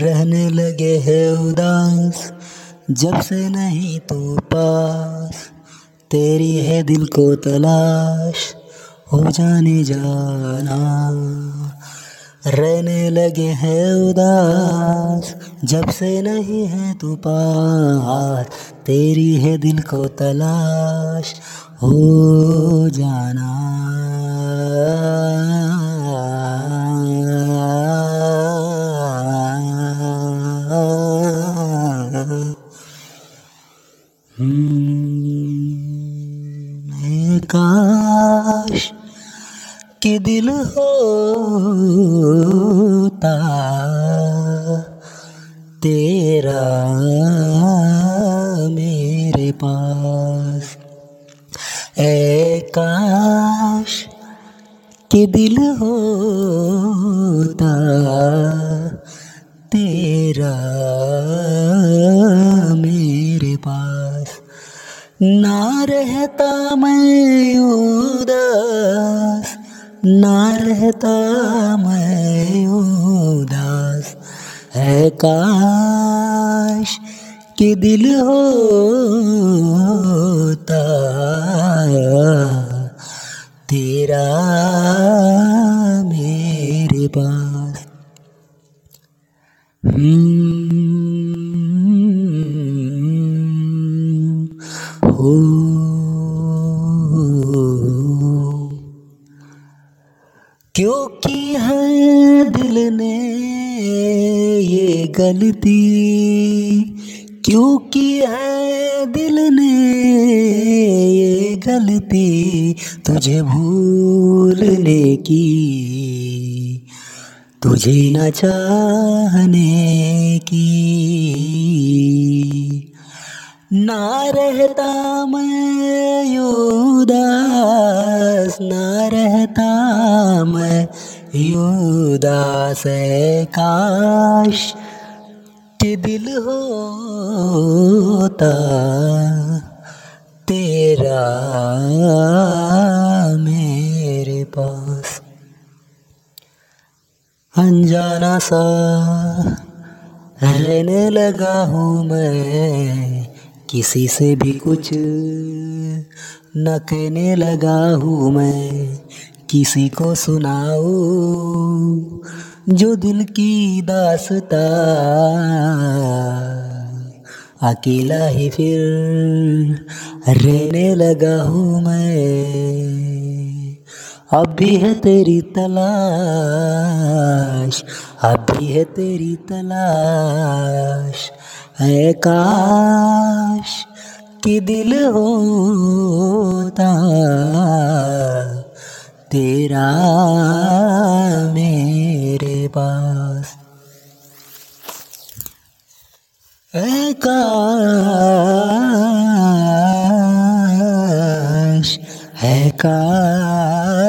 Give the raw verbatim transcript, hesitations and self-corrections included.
रहने लगे हैं उदास जब से नहीं तू पास, तेरी है दिल को तलाश हो जाने जाना। रहने लगे हैं उदास जब से नहीं है तू पास, तेरी है दिल को तलाश हो जाना। ए काश के दिल होता तेरा मेरे पास, ए काश के दिल होता तेरा मेरे पास। ना रहता मैं उदास, ना रहता मैं उदास, है काश के दिल होता तेरा मेरे पास। क्योंकि है दिल ने ये गलती, क्योंकि है दिल ने ये गलती तुझे भूलने की, तुझे न चाहने की। ना रहता मैं उदास, ना रहता मैं उदास, है काश के दिल होता तेरा मेरे पास। अनजाना सा रहने लगा हूँ मैं, किसी से भी कुछ न कहने लगा हूँ मैं, किसी को सुनाऊं जो दिल की दास्ता। अकेला ही फिर रहने लगा हूँ मैं, अब भी है तेरी तलाश, अब भी है तेरी तलाश, है काश के दिल होता तेरा मेरे पास। है काश, है काश।